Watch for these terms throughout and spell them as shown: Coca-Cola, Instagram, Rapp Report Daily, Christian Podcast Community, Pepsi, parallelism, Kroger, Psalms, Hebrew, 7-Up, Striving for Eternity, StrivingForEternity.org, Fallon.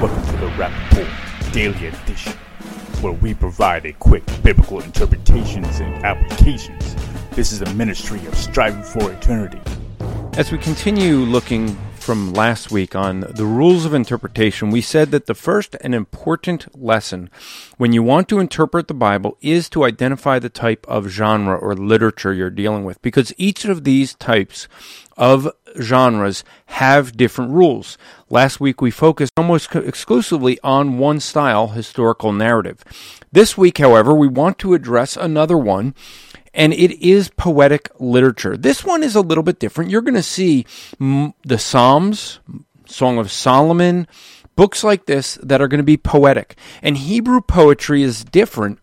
Welcome to the Rapp Report Daily Edition, where we provide a quick biblical interpretations and applications. This is a ministry of Striving for Eternity. As we continue looking from last week on the rules of interpretation, we said that the first and important lesson when you want to interpret the Bible is to identify the type of genre or literature you're dealing with, because each of these types of genres have different rules. Last week we focused almost exclusively on one style, historical narrative. This week, however, we want to address another one, and it is poetic literature. This one is a little bit different. You're going to see the Psalms, Song of Solomon, books like this that are going to be poetic. And Hebrew poetry is different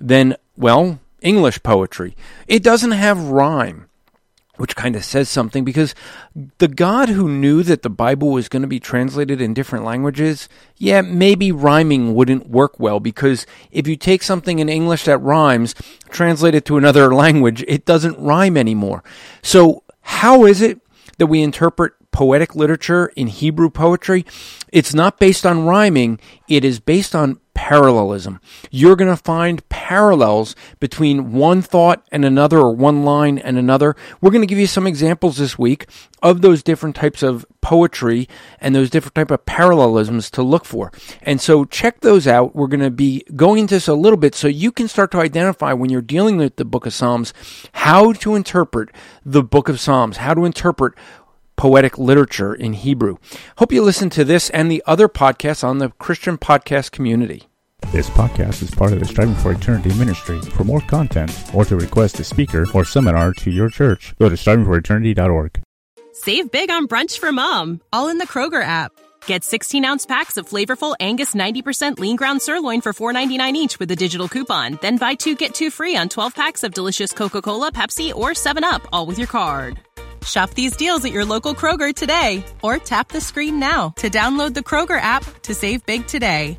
than, well, English poetry. It doesn't have rhyme, which kind of says something, because the God who knew that the Bible was going to be translated in different languages, yeah, maybe rhyming wouldn't work well, because if you take something in English that rhymes, translate it to another language, it doesn't rhyme anymore. So how is it that we interpret poetic literature in Hebrew poetry? It's not based on rhyming, it is based on parallelism. You're going to find parallels between one thought and another, or one line and another. We're going to give you some examples this week of those different types of poetry and those different type of parallelisms to look for. And so check those out. We're going to be going into this a little bit so you can start to identify, when you're dealing with the Book of Psalms, how to interpret the Book of Psalms, how to interpret poetic literature in Hebrew. Hope you listen to this and the other podcasts on the Christian Podcast Community. This podcast is part of the Striving for Eternity ministry. For more content or to request a speaker or seminar to your church, go to StrivingForEternity.org. Save big on brunch for mom, all in the Kroger app. Get 16-ounce packs of flavorful Angus 90% lean ground sirloin for $4.99 each with a digital coupon. Then buy two, get two free on 12 packs of delicious Coca-Cola, Pepsi, or 7-Up, all with your card. Shop these deals at your local Kroger today, or tap the screen now to download the Kroger app to save big today.